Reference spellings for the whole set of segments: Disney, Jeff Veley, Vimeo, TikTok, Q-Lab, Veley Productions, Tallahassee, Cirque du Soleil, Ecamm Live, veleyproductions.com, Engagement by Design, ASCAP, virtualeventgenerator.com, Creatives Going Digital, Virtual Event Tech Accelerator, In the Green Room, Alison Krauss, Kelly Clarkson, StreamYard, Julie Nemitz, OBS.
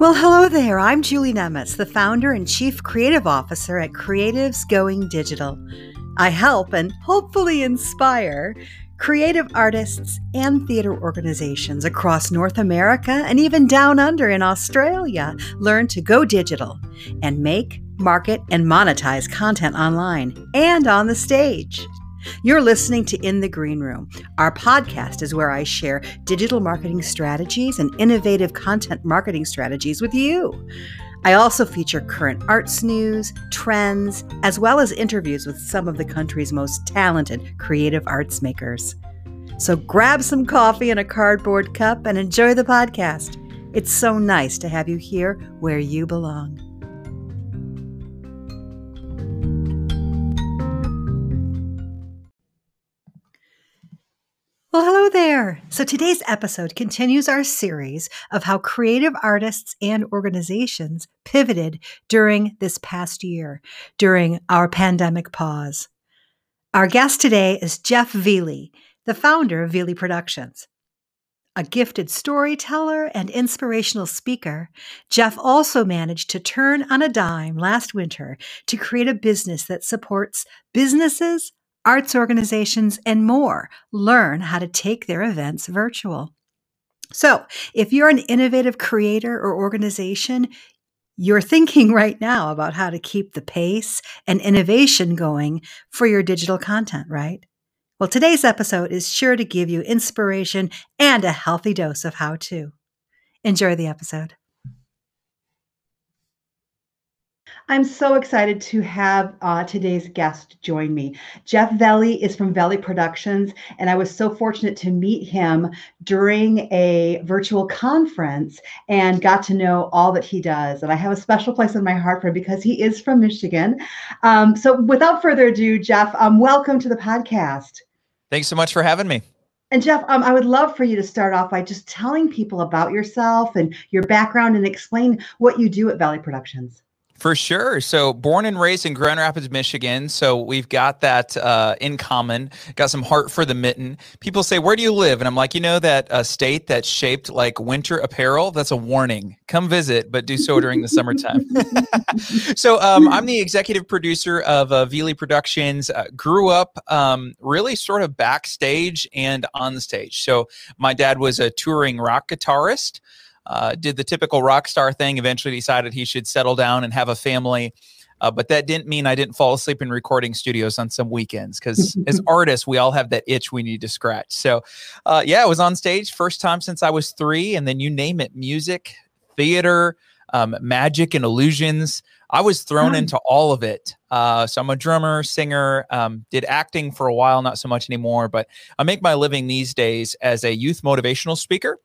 Well, hello there. I'm Julie Nemitz, the founder and chief creative officer at Creatives Going Digital. I help and hopefully inspire creative artists and theater organizations across North America and even down under in Australia learn to go digital and make, market, and monetize content online and on the stage. You're listening to In the Green Room. Our podcast is where I share digital marketing strategies and innovative content marketing strategies with you. I also feature current arts news, trends, as well as interviews with some of the country's most talented creative arts makers. So grab some coffee and a cardboard cup and enjoy the podcast. It's so nice to have you here where you belong. Well, hello there. So today's episode continues our series of how creative artists and organizations pivoted during this past year, during our pandemic pause. Our guest today is Jeff Veley, the founder of Veley Productions. A gifted storyteller and inspirational speaker, Jeff also managed to turn on a dime last winter to create a business that supports businesses, arts organizations, and more learn how to take their events virtual. So if you're an innovative creator or organization, you're thinking right now about how to keep the pace and innovation going for your digital content, right? Well, today's episode is sure to give you inspiration and a healthy dose of how to. Enjoy the episode. I'm so excited to have today's guest join me. Jeff Veley is from Veley Productions, and I was so fortunate to meet him during a virtual conference and got to know all that he does. And I have a special place in my heart for him because he is from Michigan. So without further ado, Jeff, welcome to the podcast. Thanks so much for having me. And Jeff, I would love for you to start off by just telling people about yourself and your background and explain what you do at Veley Productions. For sure. So born and raised in Grand Rapids, Michigan. So we've got that in common, got some heart for the mitten. People say, where do you live? And I'm like, you know, that state that's shaped like winter apparel, that's a warning. Come visit, but do so during the summertime. So I'm the executive producer of Veley Productions. Grew up really sort of backstage and on stage. So my dad was a touring rock guitarist. Did the typical rock star thing, eventually decided he should settle down and have a family. But that didn't mean I didn't fall asleep in recording studios on some weekends, because as artists, we all have that itch we need to scratch. So yeah, I was on stage first time since I was 3. And then you name it, music, theater, magic and illusions. I was thrown into all of it. So I'm a drummer, singer, did acting for a while, not so much anymore. But I make my living these days as a youth motivational speaker.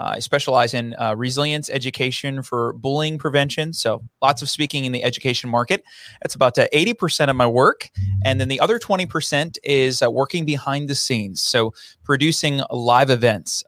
I specialize in resilience education for bullying prevention. So lots of speaking in the education market. That's about 80% of my work. And then the other 20% is working behind the scenes. So producing live events.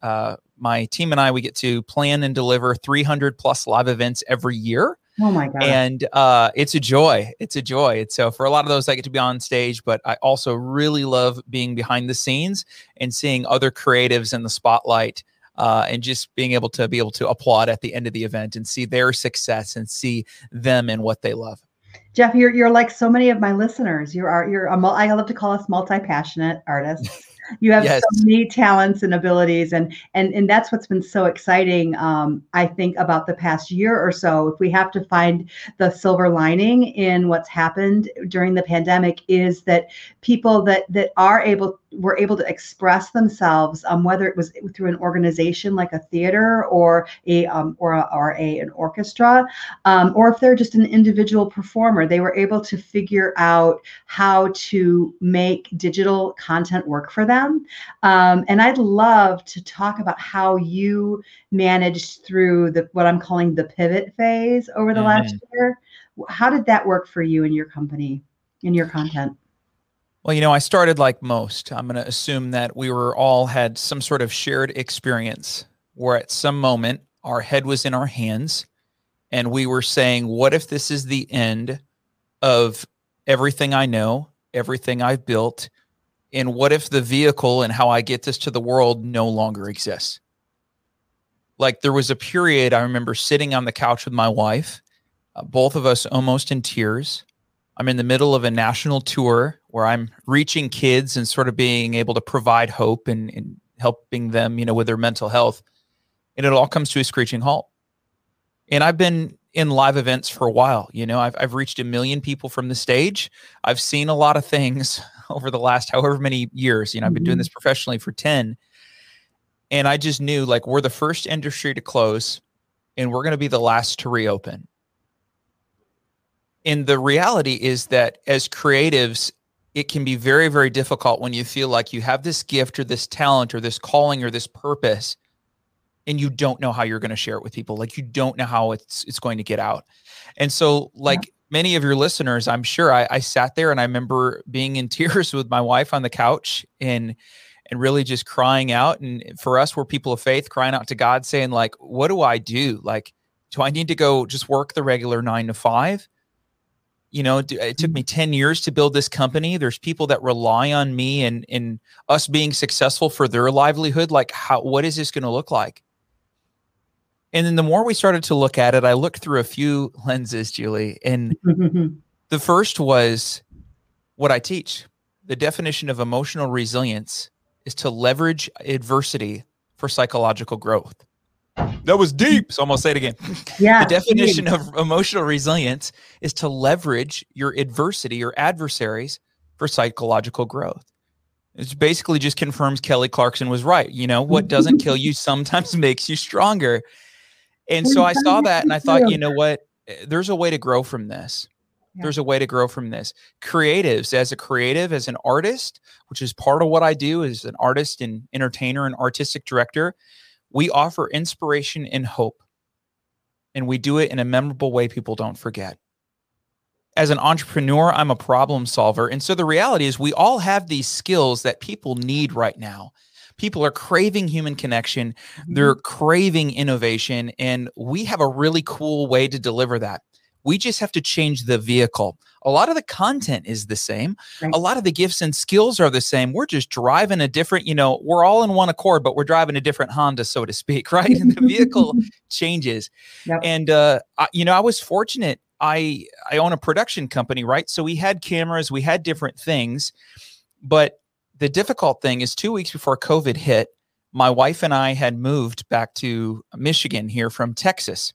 My team and I, we get to plan and deliver 300 plus live events every year. Oh my God. And it's a joy. It's a joy. And so for a lot of those, I get to be on stage, but I also really love being behind the scenes and seeing other creatives in the spotlight. And just being able to applaud at the end of the event and see their success and see them and what they love. Jeff, you're like so many of my listeners. I love to call us multi-passionate artists. You have yes. so many talents and abilities, and that's what's been so exciting. I think about the past year or so. If we have to find the silver lining in what's happened during the pandemic, is that people that were able to express themselves, whether it was through an organization like a theater or an orchestra, or if they're just an individual performer, they were able to figure out how to make digital content work for them. And I'd love to talk about how you managed through what I'm calling the pivot phase over the last year. How did that work for you and your company and your content? Well, I started like most. I'm going to assume that we were all had some sort of shared experience where at some moment our head was in our hands and we were saying, what if this is the end of everything I know, everything I've built? And what if the vehicle and how I get this to the world no longer exists? Like there was a period I remember sitting on the couch with my wife, both of us almost in tears. I'm in the middle of a national tour where I'm reaching kids and sort of being able to provide hope and helping them, you know, with their mental health. And it all comes to a screeching halt. And I've been in live events for a while. You know, I've reached 1 million people from the stage. I've seen a lot of things over the last however many years. You know, I've been doing this professionally for 10. And I just knew, like, we're the first industry to close and we're going to be the last to reopen. And the reality is that as creatives, it can be very, very difficult when you feel like you have this gift or this talent or this calling or this purpose, and you don't know how you're going to share it with people. Like, you don't know how it's going to get out. And so, like, many of your listeners, I'm sure I sat there and I remember being in tears with my wife on the couch and really just crying out. And for us, we're people of faith, crying out to God saying, like, what do I do? Like, do I need to go just work the regular 9 to 5? You know, it took me 10 years to build this company. There's people that rely on me and us being successful for their livelihood. Like, what is this going to look like? And then the more we started to look at it, I looked through a few lenses, Julie. And the first was what I teach. The definition of emotional resilience is to leverage adversity for psychological growth. That was deep. So I'm going to say it again. Yeah, the definition of emotional resilience is to leverage your adversity, your adversaries, for psychological growth. It basically just confirms Kelly Clarkson was right. You know, what doesn't kill you sometimes makes you stronger. And so I saw that and I thought, you know what? There's a way to grow from this. There's a way to grow from this. Creatives, as a creative, as an artist, which is part of what I do as an artist and entertainer and artistic director, we offer inspiration and hope, and we do it in a memorable way people don't forget. As an entrepreneur, I'm a problem solver. And so the reality is we all have these skills that people need right now. People are craving human connection. They're craving innovation, and we have a really cool way to deliver that. We just have to change the vehicle. A lot of the content is the same. Right. A lot of the gifts and skills are the same. We're just driving a different, you know, we're all in one accord, but we're driving a different Honda, so to speak, right? And the vehicle changes. Yep. And, you know, I was fortunate. I own a production company, right? So we had cameras, we had different things. But the difficult thing is 2 weeks before COVID hit, my wife and I had moved back to Michigan here from Texas.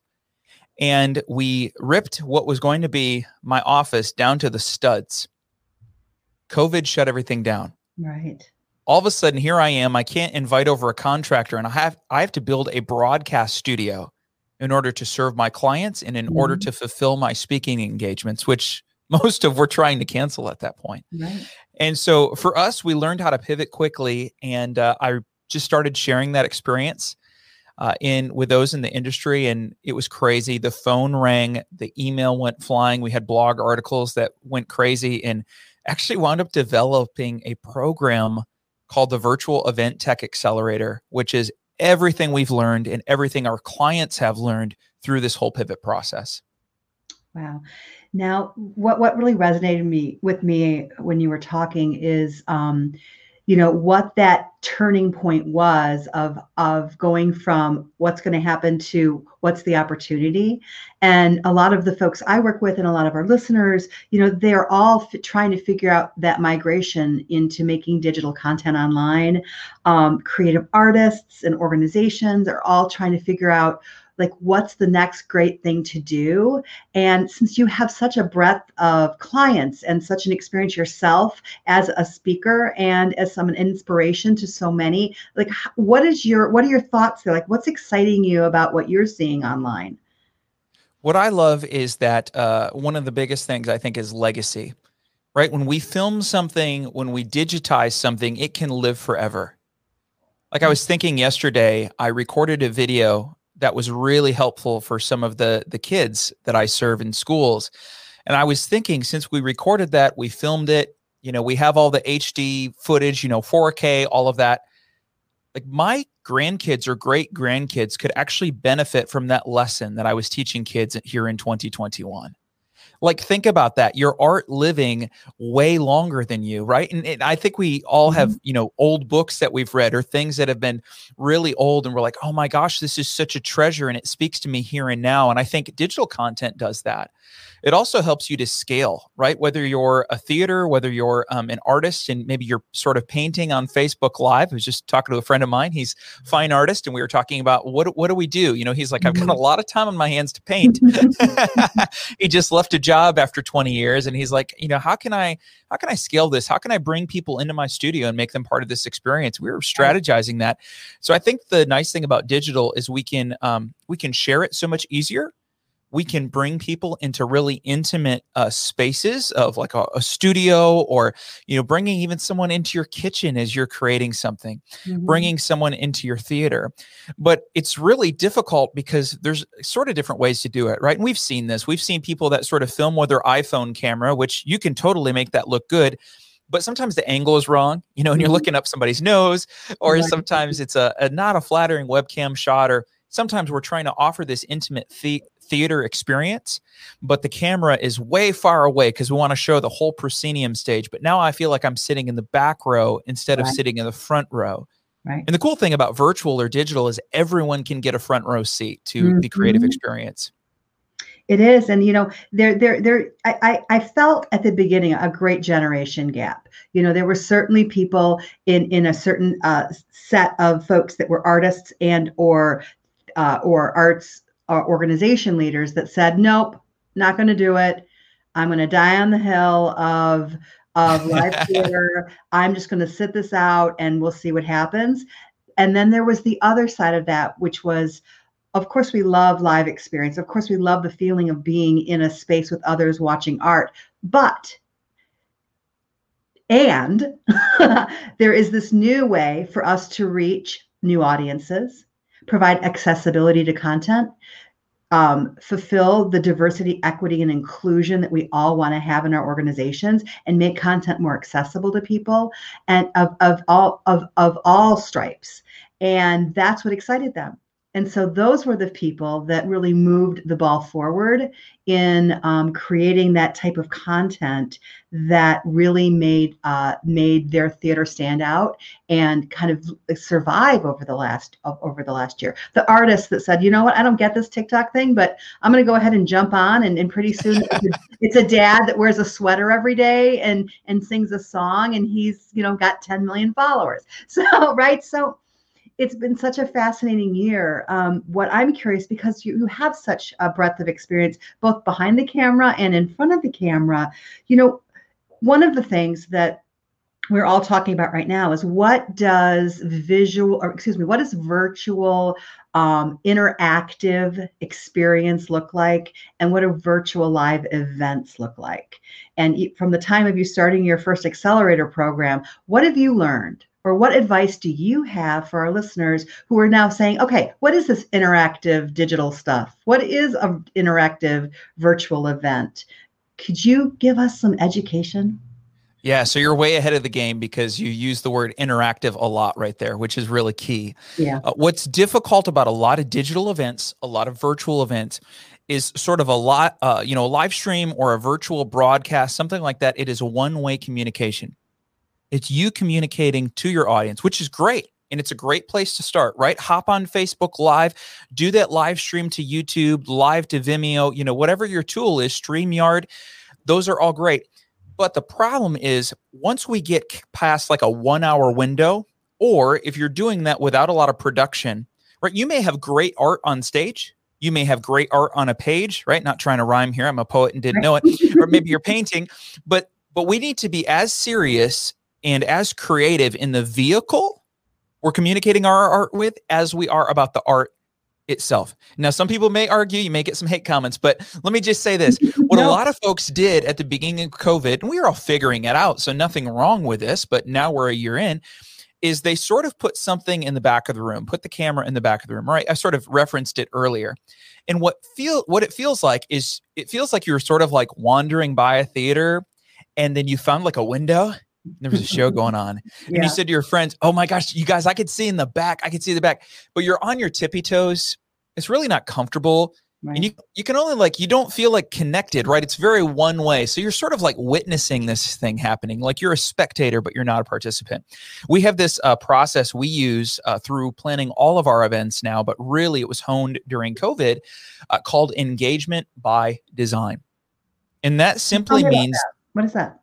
And we ripped what was going to be my office down to the studs. COVID shut everything down. Right. All of a sudden, here I am. I can't invite over a contractor, and I have to build a broadcast studio in order to serve my clients and in order to fulfill my speaking engagements, which most of were trying to cancel at that point. Right. And so for us, we learned how to pivot quickly, and I just started sharing that experience with those in the industry. And it was crazy. The phone rang, the email went flying. We had blog articles that went crazy, and actually wound up developing a program called the Virtual Event Tech Accelerator, which is everything we've learned and everything our clients have learned through this whole pivot process. Wow. Now, what really resonated with me when you were talking is, you know, what that turning point was of going from what's going to happen to what's the opportunity. And a lot of the folks I work with and a lot of our listeners, you know, they're all trying to figure out that migration into making digital content online. Creative artists and organizations are all trying to figure out, like, what's the next great thing to do? And since you have such a breadth of clients and such an experience yourself as a speaker and as an inspiration to so many, like, what are your thoughts there? Like, what's exciting you about what you're seeing online? What I love is that one of the biggest things I think is legacy, right? When we film something, when we digitize something, it can live forever. Like, I was thinking yesterday, I recorded a video that was really helpful for some of the kids that I serve in schools. And I was thinking, since we recorded that, we filmed it, you know, we have all the HD footage, you know, 4K, all of that. Like, my grandkids or great grandkids could actually benefit from that lesson that I was teaching kids here in 2021. Like, think about that. Your art living way longer than you, right? And I think we all have, you know, old books that we've read or things that have been really old, and we're like, oh my gosh, this is such a treasure and it speaks to me here and now. And I think digital content does that. It also helps you to scale, right? Whether you're a theater, whether you're an artist, and maybe you're sort of painting on Facebook Live. I was just talking to a friend of mine. He's a fine artist, and we were talking about what do we do? You know, he's like, I've got a lot of time on my hands to paint. He just left a job after 20 years, and he's like, you know, how can I scale this? How can I bring people into my studio and make them part of this experience? We were strategizing that. So I think the nice thing about digital is we can share it so much easier. We can bring people into really intimate spaces of like a studio, or, you know, bringing even someone into your kitchen as you're creating something, bringing someone into your theater. But it's really difficult because there's sort of different ways to do it, right? And we've seen this. We've seen people that sort of film with their iPhone camera, which you can totally make that look good. But sometimes the angle is wrong, you know, and you're looking up somebody's nose, or sometimes it's a not a flattering webcam shot, or sometimes we're trying to offer this intimate theater experience, but the camera is way far away because we want to show the whole proscenium stage. But now I feel like I'm sitting in the back row instead of sitting in the front row. Right. And the cool thing about virtual or digital is everyone can get a front row seat to the creative experience. It is. And, you know, I felt at the beginning a great generation gap. You know, there were certainly people in a certain set of folks that were artists and or arts organization leaders that said, nope, not going to do it. I'm going to die on the hill of live theater. I'm just going to sit this out and we'll see what happens. And then there was the other side of that, which was, of course, we love live experience. Of course, we love the feeling of being in a space with others watching art. But and there is this new way for us to reach new audiences, provide accessibility to content, fulfill the diversity, equity, and inclusion that we all want to have in our organizations, and make content more accessible to people and of all stripes. And that's what excited them. And so those were the people that really moved the ball forward in creating that type of content that really made their theater stand out and kind of survive over the last year. The artists that said, you know what, I don't get this TikTok thing, but I'm going to go ahead and jump on. And pretty soon it's a dad that wears a sweater every day and sings a song, and he's, you know, got 10 million followers. So, right. So it's been such a fascinating year. What I'm curious, because you have such a breadth of experience, both behind the camera and in front of the camera, you know, one of the things that we're all talking about right now is what does virtual interactive experience look like, and what do virtual live events look like? And from the time of you starting your first accelerator program, what have you learned? Or what advice do you have for our listeners who are now saying, okay, what is this interactive digital stuff? What is an interactive virtual event? Could you give us some education? Yeah, so you're way ahead of the game because you use the word interactive a lot right there, which is really key. Yeah. What's difficult about a lot of digital events, a lot of virtual events, is sort of a live stream or a virtual broadcast, something like that. It is a one-way communication. It's you communicating to your audience, which is great. And it's a great place to start, right? Hop on Facebook Live, do that live stream to YouTube, live to Vimeo, you know, whatever your tool is, StreamYard, those are all great. But the problem is once we get past like a 1 hour window, or if you're doing that without a lot of production, right? You may have great art on stage. You may have great art on a page, right? Not trying to rhyme here. I'm a poet and didn't know it. Or maybe you're painting, but we need to be as serious and as creative in the vehicle we're communicating our art with as we are about the art itself. Now, some people may argue, you may get some hate comments, but let me just say this. What a lot of folks did at the beginning of COVID, and we were all figuring it out, so nothing wrong with this, but now we're a year in, is they sort of put something in the back of the room, put the camera in the back of the room, right? I sort of referenced it earlier. And what it feels like you're sort of like wandering by a theater, and then you found like a window. There was a show going on. And you said to your friends, oh my gosh, you guys, I could see the back. But you're on your tippy toes. It's really not comfortable. Right. And you can only like, you don't feel like connected, right? It's very one way. So you're sort of like witnessing this thing happening. Like you're a spectator, but you're not a participant. We have this process we use through planning all of our events now, but really it was honed during COVID called Engagement by Design. And that simply means... That. What is that?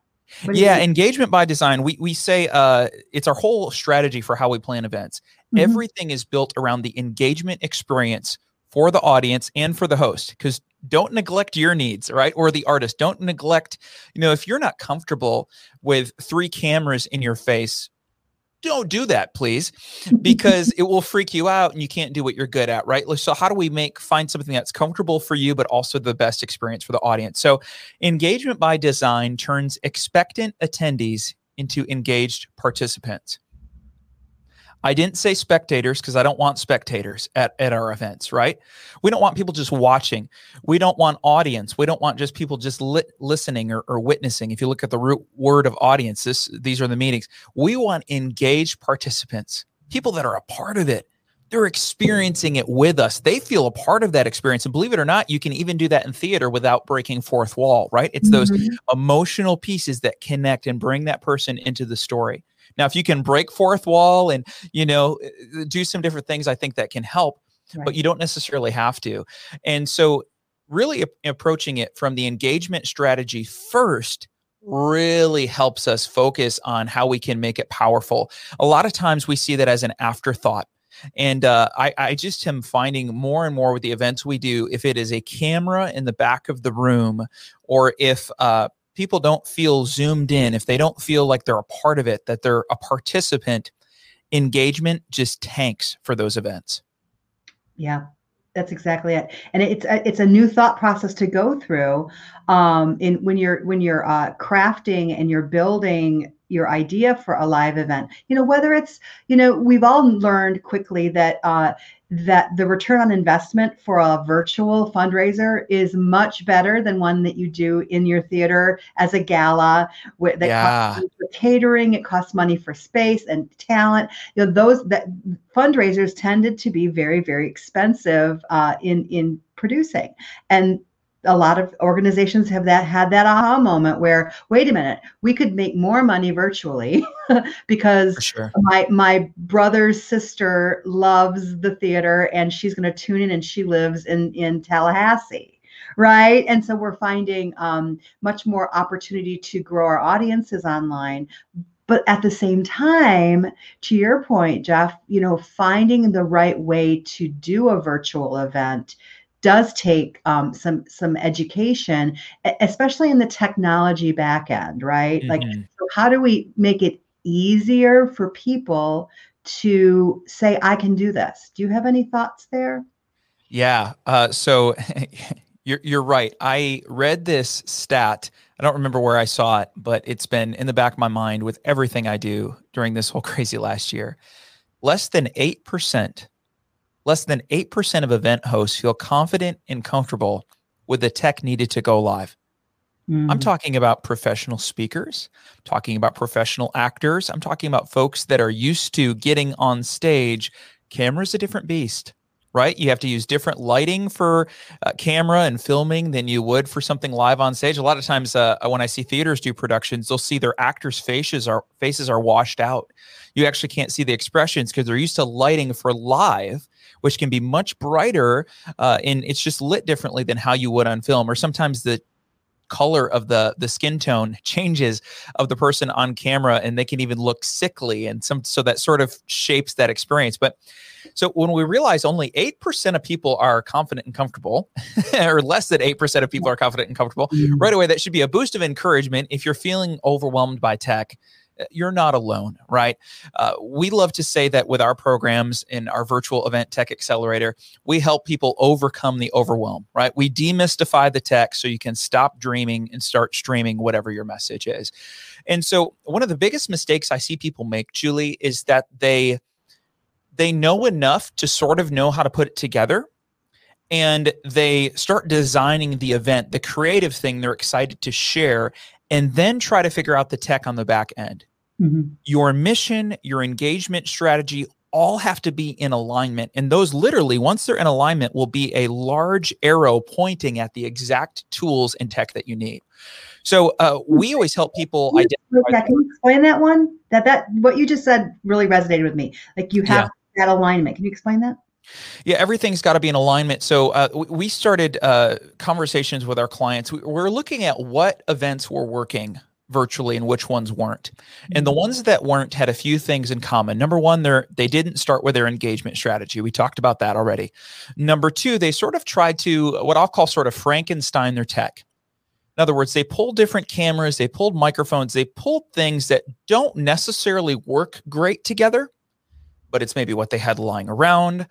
Yeah, engagement by design. We say it's our whole strategy for how we plan events. Mm-hmm. Everything is built around the engagement experience for the audience and for the host, because don't neglect your needs, right? Or the artist. Don't neglect, you know, if you're not comfortable with 3 cameras in your face, don't do that, please, because it will freak you out and you can't do what you're good at, right? So how do we find something that's comfortable for you, but also the best experience for the audience? So engagement by design turns expectant attendees into engaged participants. I didn't say spectators because I don't want spectators at our events, right? We don't want people just watching. We don't want audience. We don't want just people just listening or witnessing. If you look at the root word of audience, these are the meetings. We want engaged participants, people that are a part of it. They're experiencing it with us. They feel a part of that experience. And believe it or not, you can even do that in theater without breaking fourth wall, right? It's those emotional pieces that connect and bring that person into the story. Now, if you can break fourth wall and, you know, do some different things, I think that can help, right. But you don't necessarily have to. And so really approaching it from the engagement strategy first really helps us focus on how we can make it powerful. A lot of times we see that as an afterthought. And I just am finding more and more with the events we do, if it is a camera in the back of the room, or if people don't feel zoomed in, if they don't feel like they're a part of it, that they're a participant, engagement just tanks for those events. Yeah, that's exactly it. And it's a new thought process to go through when you're crafting and you're building your idea for a live event. You know, whether it's, you know, we've all learned quickly that that the return on investment for a virtual fundraiser is much better than one that you do in your theater as a gala. That costs money for catering, it costs money for space and talent. You know, those that fundraisers tended to be very, very expensive in producing. And a lot of organizations have had that aha moment where, wait a minute, we could make more money virtually because my brother's sister loves the theater and she's going to tune in, and she lives in Tallahassee, right? And so we're finding much more opportunity to grow our audiences online. But at the same time, to your point, Jeff, you know, finding the right way to do a virtual event does take some education, especially in the technology back end, right? Mm-hmm. Like, so how do we make it easier for people to say, I can do this? Do you have any thoughts there? Yeah, so you're right. I read this stat. I don't remember where I saw it, but it's been in the back of my mind with everything I do during this whole crazy last year. Less than 8% of event hosts feel confident and comfortable with the tech needed to go live. Mm-hmm. I'm talking about professional speakers, I'm talking about professional actors. I'm talking about folks that are used to getting on stage. Camera's a different beast, right? You have to use different lighting for camera and filming than you would for something live on stage. A lot of times when I see theaters do productions, they'll see their actors' faces are washed out. You actually can't see the expressions because they're used to lighting for live, which can be much brighter, and it's just lit differently than how you would on film. Or sometimes the color of the skin tone changes of the person on camera, and they can even look sickly, and so that sort of shapes that experience. But so when we realize only 8% of people are confident and comfortable, or less than 8% of people are confident and comfortable, right away that should be a boost of encouragement. If you're feeling overwhelmed by tech, you're not alone, right? We love to say that with our programs in our Virtual Event Tech Accelerator, we help people overcome the overwhelm, right? We demystify the tech so you can stop dreaming and start streaming whatever your message is. And so one of the biggest mistakes I see people make, Julie, is that they know enough to sort of know how to put it together, and they start designing the event, the creative thing they're excited to share, and then try to figure out the tech on the back end. Mm-hmm. Your mission, your engagement strategy all have to be in alignment. And those literally, once they're in alignment, will be a large arrow pointing at the exact tools and tech that you need. So we always help people identify. Can you explain that one? That what you just said really resonated with me. Like you have that alignment. Can you explain that? Yeah, everything's got to be in alignment. So we started conversations with our clients. We're looking at what events were working virtually and which ones weren't. And the ones that weren't had a few things in common. Number one, they didn't start with their engagement strategy. We talked about that already. Number two, they sort of tried to, what I'll call sort of Frankenstein their tech. In other words, they pulled different cameras, they pulled microphones, they pulled things that don't necessarily work great together, but it's maybe what they had lying around.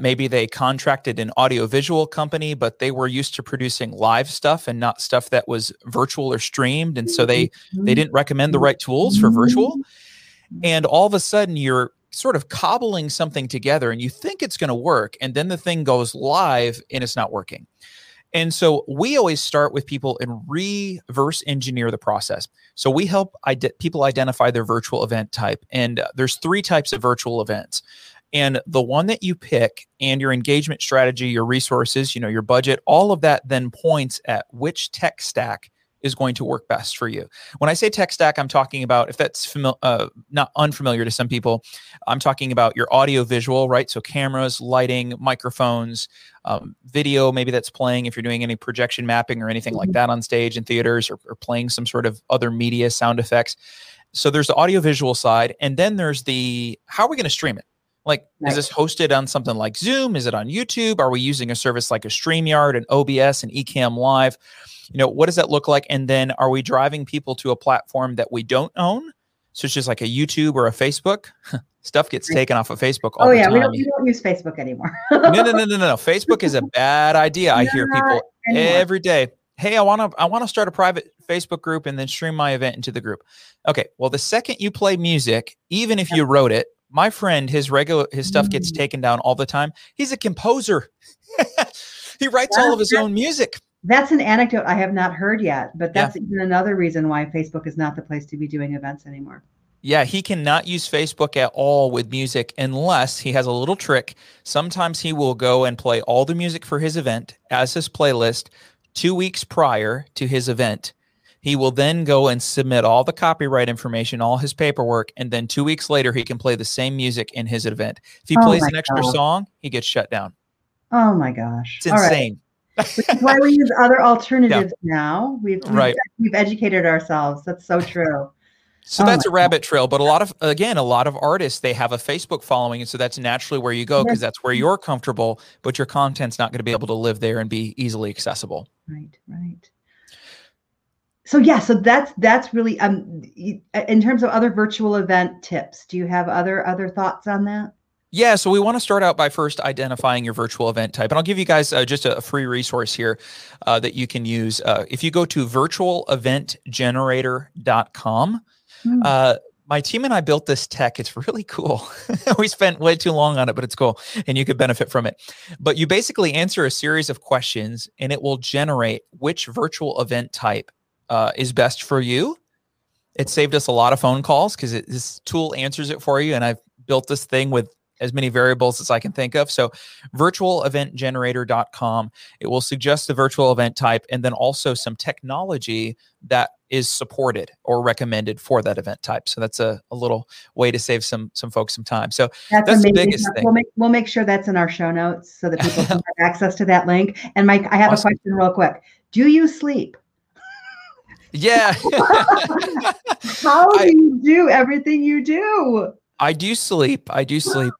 Maybe they contracted an audiovisual company, but they were used to producing live stuff and not stuff that was virtual or streamed. And so they didn't recommend the right tools for virtual. And all of a sudden you're sort of cobbling something together and you think it's going to work. And then the thing goes live and it's not working. And so we always start with people and reverse engineer the process. So we help people identify their virtual event type. And there's three types of virtual events. And the one that you pick and your engagement strategy, your resources, you know, your budget, all of that then points at which tech stack is going to work best for you. When I say tech stack, I'm talking about, if that's not unfamiliar to some people, I'm talking about your audio visual, right? So cameras, lighting, microphones, video, maybe that's playing if you're doing any projection mapping or anything like that on stage in theaters, or playing some sort of other media, sound effects. So there's the audio visual side. And then there's the, how are we going to stream it? Like, is this hosted on something like Zoom? Is it on YouTube? Are we using a service like a StreamYard, an OBS, an Ecamm Live? You know, what does that look like? And then are we driving people to a platform that we don't own? So it's just like a YouTube or a Facebook. Stuff gets taken off of Facebook all the time. We don't use Facebook anymore. No. Facebook is a bad idea. I hear people every day. Hey, I want to start a private Facebook group and then stream my event into the group. Okay. Well, the second you play music, even if you wrote it, my friend, his stuff gets taken down all the time. He's a composer. He writes all of his own music. That's an anecdote I have not heard yet, but that's even another reason why Facebook is not the place to be doing events anymore. Yeah, he cannot use Facebook at all with music unless he has a little trick. Sometimes he will go and play all the music for his event as his playlist 2 weeks prior to his event. He will then go and submit all the copyright information, all his paperwork, and then 2 weeks later, he can play the same music in his event. If he plays an extra song, he gets shut down. Oh my gosh. It's insane. All right. Which is why we use other alternatives now. We've educated ourselves. That's so true. So that's a rabbit trail, but a lot of artists, they have a Facebook following. And so that's naturally where you go because that's where you're comfortable, but your content's not going to be able to live there and be easily accessible. Right. So so that's really, in terms of other virtual event tips, do you have other thoughts on that? Yeah. So we want to start out by first identifying your virtual event type. And I'll give you guys just a free resource here that you can use. If you go to virtualeventgenerator.com, my team and I built this tech. It's really cool. We spent way too long on it, but it's cool and you could benefit from it. But you basically answer a series of questions and it will generate which virtual event type is best for you. It saved us a lot of phone calls because this tool answers it for you. And I've built this thing with as many variables as I can think of. So virtualeventgenerator.com, it will suggest the virtual event type and then also some technology that is supported or recommended for that event type. So that's a little way to save some folks some time. So that's the biggest thing. We'll make sure that's in our show notes so that people can have access to that link. And Mike, I have a question real quick. Do you sleep? Yeah. How do you do everything you do? I do sleep. There's a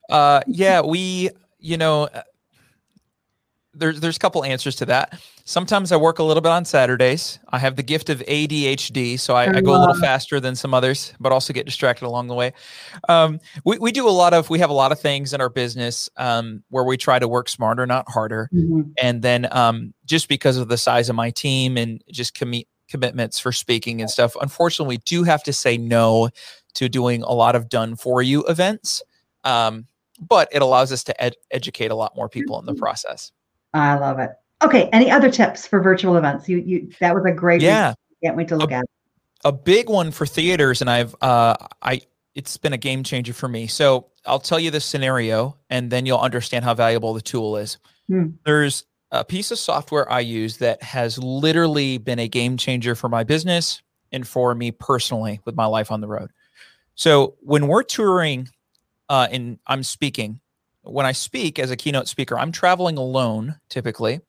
couple answers to that. Sometimes I work a little bit on Saturdays. I have the gift of ADHD, so I go a little faster than some others, but also get distracted along the way. We have a lot of things in our business where we try to work smarter, not harder. And then just because of the size of my team and just commitments for speaking and stuff, unfortunately, we do have to say no to doing a lot of done for you events. But it allows us to educate a lot more people in the process. I love it. Okay. Any other tips for virtual events? That was a great, can't wait to look at. A big one for theaters. And I've, I, it's been a game changer for me. So I'll tell you this scenario, and then you'll understand how valuable the tool is. There's a piece of software I use that has literally been a game changer for my business and for me personally with my life on the road. So when we're touring and I'm speaking, when I speak as a keynote speaker, I'm traveling alone typically.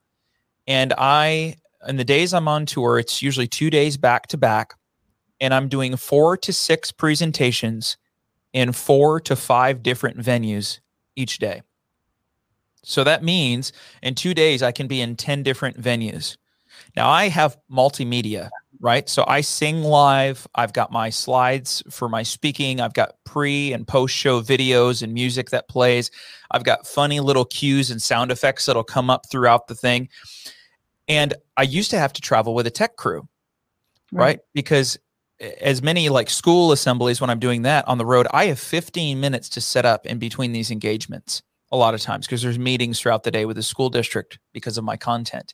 And in the days I'm on tour, it's usually 2 days back to back. And I'm doing 4 to 6 presentations in 4 to 5 different venues each day. So that means in 2 days, I can be in 10 different venues. Now I have multimedia, right? So I sing live. I've got my slides for my speaking. I've got pre and post show videos and music that plays. I've got funny little cues and sound effects that'll come up throughout the thing. And I used to have to travel with a tech crew, right? Because as many like school assemblies, when I'm doing that on the road, I have 15 minutes to set up in between these engagements a lot of times because there's meetings throughout the day with the school district because of my content.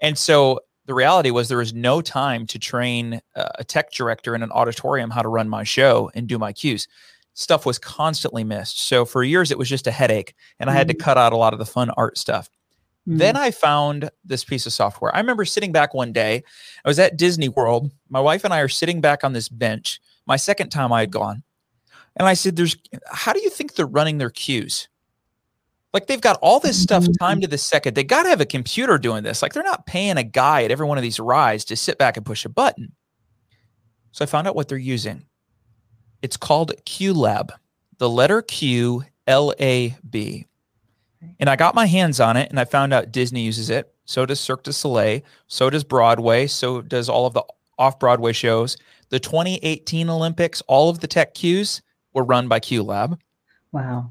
And so the reality was there was no time to train a tech director in an auditorium how to run my show and do my cues. Stuff was constantly missed. So for years, it was just a headache and I had to cut out a lot of the fun art stuff. Then I found this piece of software. I remember sitting back one day. I was at Disney World. My wife and I are sitting back on this bench. My second time I had gone. And I said, how do you think they're running their cues? Like they've got all this stuff timed to the second. They got to have a computer doing this. Like they're not paying a guy at every one of these rides to sit back and push a button. So I found out what they're using. It's called Q-Lab, the letter Q-L-A-B. And I got my hands on it, and I found out Disney uses it. So does Cirque du Soleil. So does Broadway. So does all of the off-Broadway shows. The 2018 Olympics, all of the tech cues were run by Q-Lab. Wow.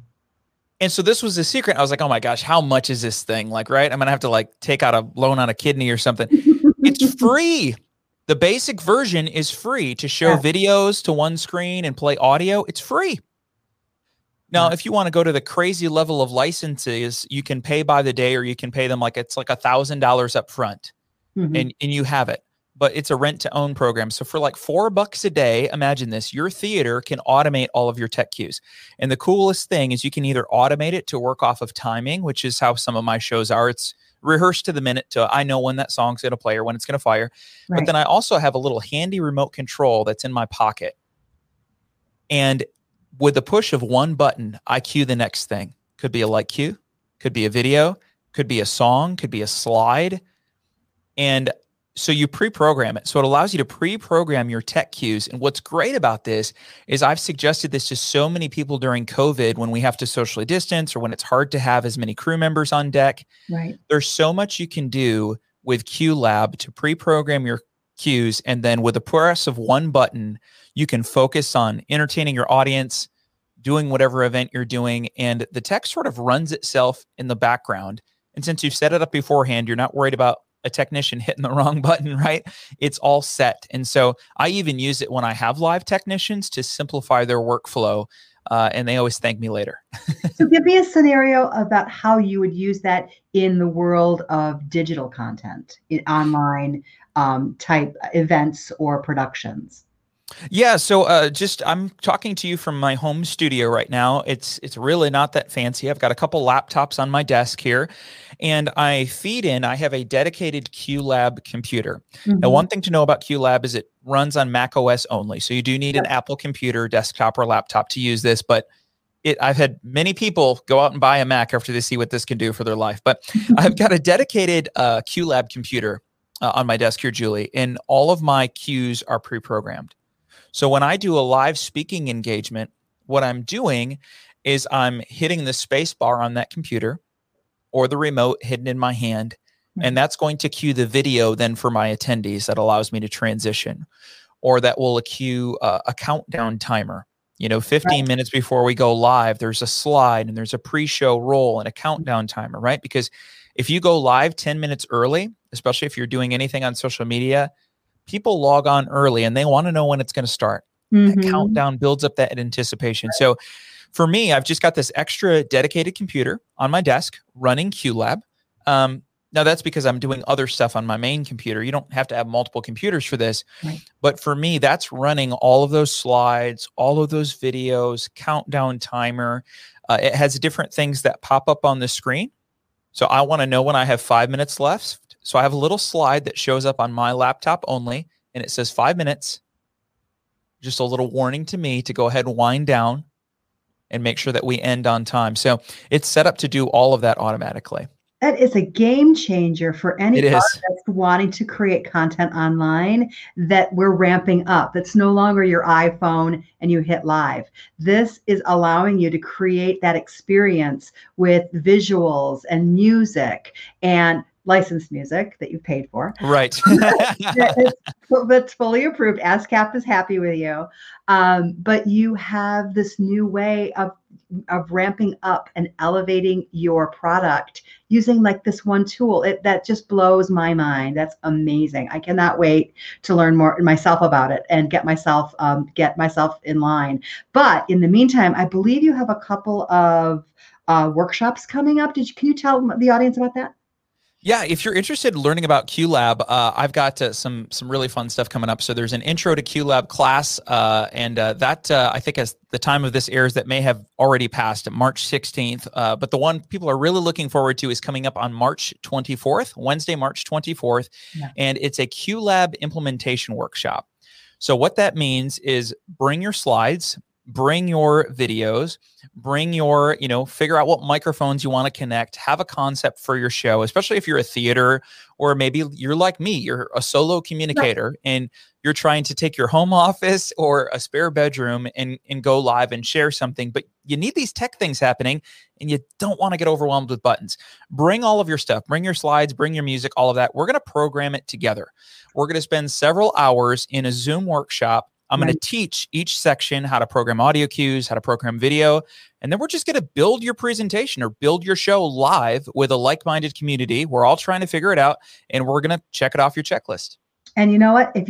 And so this was the secret. I was like, oh, my gosh, how much is this thing? Like, right? I'm going to have to, like, take out a loan on a kidney or something. It's free. The basic version is free to show videos to one screen and play audio. It's free. Now, if you want to go to the crazy level of licenses, you can pay by the day or you can pay them like it's like $1,000 up front and you have it. But it's a rent to own program. So for like $4 a day, imagine this, your theater can automate all of your tech cues. And the coolest thing is you can either automate it to work off of timing, which is how some of my shows are. It's rehearsed to the minute to I know when that song's going to play or when it's going to fire. Right. But then I also have a little handy remote control that's in my pocket. And with the push of one button, I cue the next thing. Could be a light cue, could be a video, could be a song, could be a slide. And so you pre-program it. So it allows you to pre-program your tech cues. And what's great about this is I've suggested this to so many people during COVID when we have to socially distance or when it's hard to have as many crew members on deck. Right. There's so much you can do with Q-Lab to pre-program your cues. And then with the press of one button, you can focus on entertaining your audience, doing whatever event you're doing. And the tech sort of runs itself in the background. And since you've set it up beforehand, you're not worried about a technician hitting the wrong button, right? It's all set. And so I even use it when I have live technicians to simplify their workflow. And they always thank me later. So give me a scenario about how you would use that in the world of digital content, in online type events or productions. Yeah. So I'm talking to you from my home studio right now. It's really not that fancy. I've got a couple laptops on my desk here and I have a dedicated Q-Lab computer. Now, one thing to know about Q-Lab is it runs on Mac OS only. So you do need an Apple computer, desktop or laptop to use this, but I've had many people go out and buy a Mac after they see what this can do for their life. But I've got a dedicated Q-Lab computer on my desk here, Julie, and all of my cues are pre-programmed. So when I do a live speaking engagement, what I'm doing is I'm hitting the space bar on that computer or the remote hidden in my hand. And that's going to cue the video then for my attendees that allows me to transition, or that will cue a countdown timer. 15 minutes before we go live, there's a slide and there's a pre-show roll and a countdown timer, right? Because if you go live 10 minutes early, especially if you're doing anything on social media, people log on early and they want to know when it's going to start. That countdown builds up that anticipation. Right. So for me, I've just got this extra dedicated computer on my desk running Q-Lab. Now, that's because I'm doing other stuff on my main computer. You don't have to have multiple computers for this. Right. But for me, that's running all of those slides, all of those videos, countdown timer. It has different things that pop up on the screen. So I want to know when I have 5 minutes left. So I have a little slide that shows up on my laptop only, and it says 5 minutes. Just a little warning to me to go ahead and wind down and make sure that we end on time. So it's set up to do all of that automatically. That is a game changer for any artist wanting to create content online that we're ramping up. It's no longer your iPhone and you hit live. This is allowing you to create that experience with visuals and music and licensed music that you paid for. Right. That's fully approved. ASCAP is happy with you. But you have this new way of ramping up and elevating your product using like this one tool. That just blows my mind. That's amazing. I cannot wait to learn more myself about it and get myself in line. But in the meantime, I believe you have a couple of workshops coming up. Can you tell the audience about that? Yeah, if you're interested in learning about Q-Lab, I've got some really fun stuff coming up. So there's an intro to Q-Lab class, and that I think as the time of this airs, that may have already passed, March 16th. But the one people are really looking forward to is coming up on March 24th, Wednesday, March 24th, yeah. And it's a Q-Lab implementation workshop. So what that means is bring your slides, bring your videos, bring your, figure out what microphones you want to connect, have a concept for your show, especially if you're a theater or maybe you're like me, you're a solo communicator and you're trying to take your home office or a spare bedroom and go live and share something, but you need these tech things happening and you don't want to get overwhelmed with buttons. Bring all of your stuff, bring your slides, bring your music, all of that. We're going to program it together. We're going to spend several hours in a Zoom workshop. I'm going to teach each section how to program audio cues, how to program video, and then we're just going to build your presentation or build your show live with a like-minded community. We're all trying to figure it out, and we're going to check it off your checklist. And you know what? If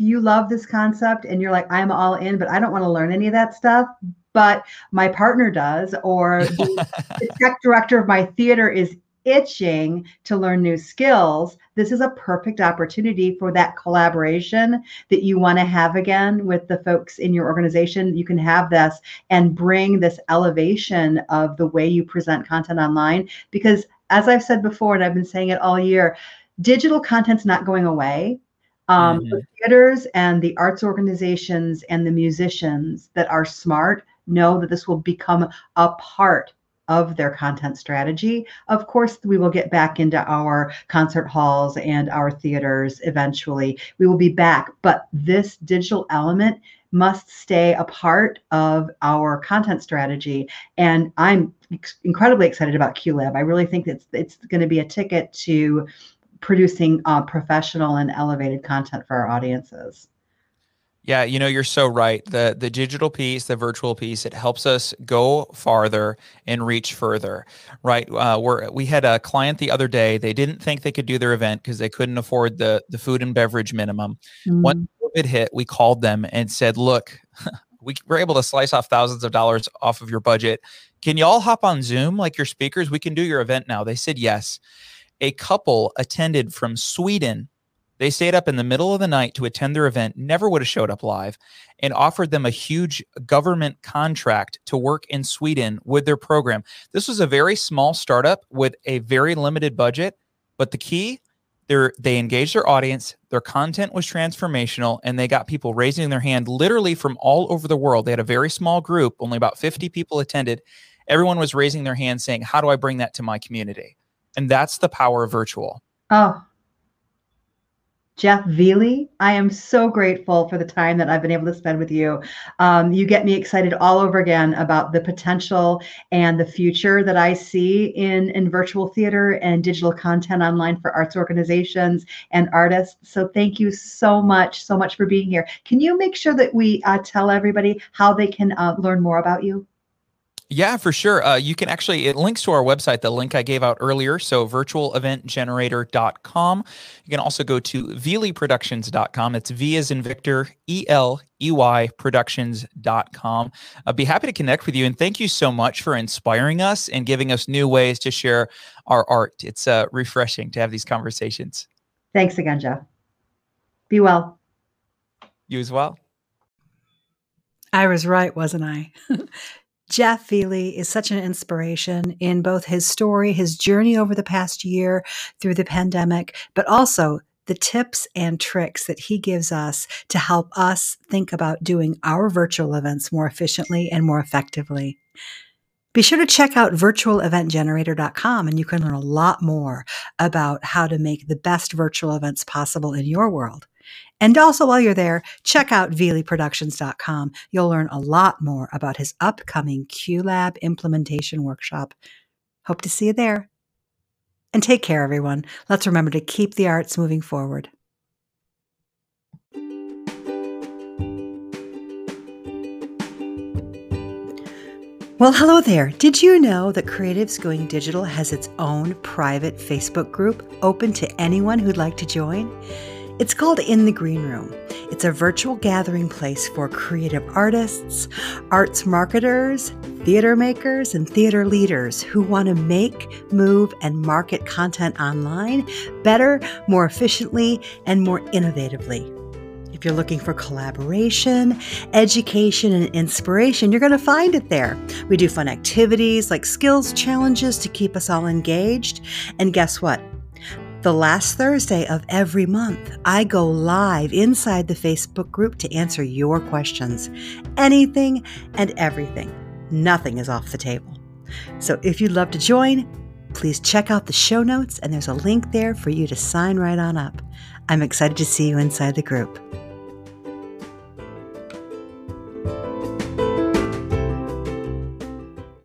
you love this concept and you're like, I'm all in, but I don't want to learn any of that stuff, but my partner does, or the tech director of my theater is itching to learn new skills, this is a perfect opportunity for that collaboration that you want to have again with the folks in your organization. You can have this and bring this elevation of the way you present content online, because as I've said before, and I've been saying it all year, digital content's not going away. The theaters and the arts organizations and the musicians that are smart know that this will become a part of their content strategy. Of course, we will get back into our concert halls and our theaters eventually. We will be back, but this digital element must stay a part of our content strategy. And I'm incredibly excited about Q-Lab. I really think it's going to be a ticket to producing professional and elevated content for our audiences. Yeah, you're so right. The digital piece, the virtual piece, it helps us go farther and reach further, right? We had a client the other day. They didn't think they could do their event because they couldn't afford the food and beverage minimum. Once COVID hit, we called them and said, look, we were able to slice off thousands of dollars off of your budget. Can you all hop on Zoom like your speakers? We can do your event now. They said yes. A couple attended from Sweden. They stayed up in the middle of the night to attend their event, never would have showed up live, and offered them a huge government contract to work in Sweden with their program. This was a very small startup with a very limited budget, but the key, they engaged their audience, their content was transformational, and they got people raising their hand literally from all over the world. They had a very small group, only about 50 people attended. Everyone was raising their hand saying, how do I bring that to my community? And that's the power of virtual. Oh, Jeff Veley, I am so grateful for the time that I've been able to spend with you. You get me excited all over again about the potential and the future that I see in virtual theater and digital content online for arts organizations and artists. So thank you so much for being here. Can you make sure that we tell everybody how they can learn more about you? Yeah, for sure. You can actually, it links to our website, the link I gave out earlier. So virtualeventgenerator.com. You can also go to veleyproductions.com. It's V as in Victor, E-L-E-Y productions.com. I'd be happy to connect with you. And thank you so much for inspiring us and giving us new ways to share our art. It's refreshing to have these conversations. Thanks again, Jeff. Be well. You as well. I was right, wasn't I? Jeff Veley is such an inspiration in both his story, his journey over the past year through the pandemic, but also the tips and tricks that he gives us to help us think about doing our virtual events more efficiently and more effectively. Be sure to check out virtualeventgenerator.com, and you can learn a lot more about how to make the best virtual events possible in your world. And also, while you're there, check out veleyproductions.com. You'll learn a lot more about his upcoming Q-Lab implementation workshop. Hope to see you there. And take care, everyone. Let's remember to keep the arts moving forward. Well, hello there. Did you know that Creatives Going Digital has its own private Facebook group open to anyone who'd like to join? It's called In the Green Room. It's a virtual gathering place for creative artists, arts marketers, theater makers, and theater leaders who want to make, move, and market content online better, more efficiently, and more innovatively. If you're looking for collaboration, education, and inspiration, you're going to find it there. We do fun activities like skills challenges to keep us all engaged. And guess what? The last Thursday of every month, I go live inside the Facebook group to answer your questions. Anything and everything. Nothing is off the table. So if you'd love to join, please check out the show notes, and there's a link there for you to sign right on up. I'm excited to see you inside the group.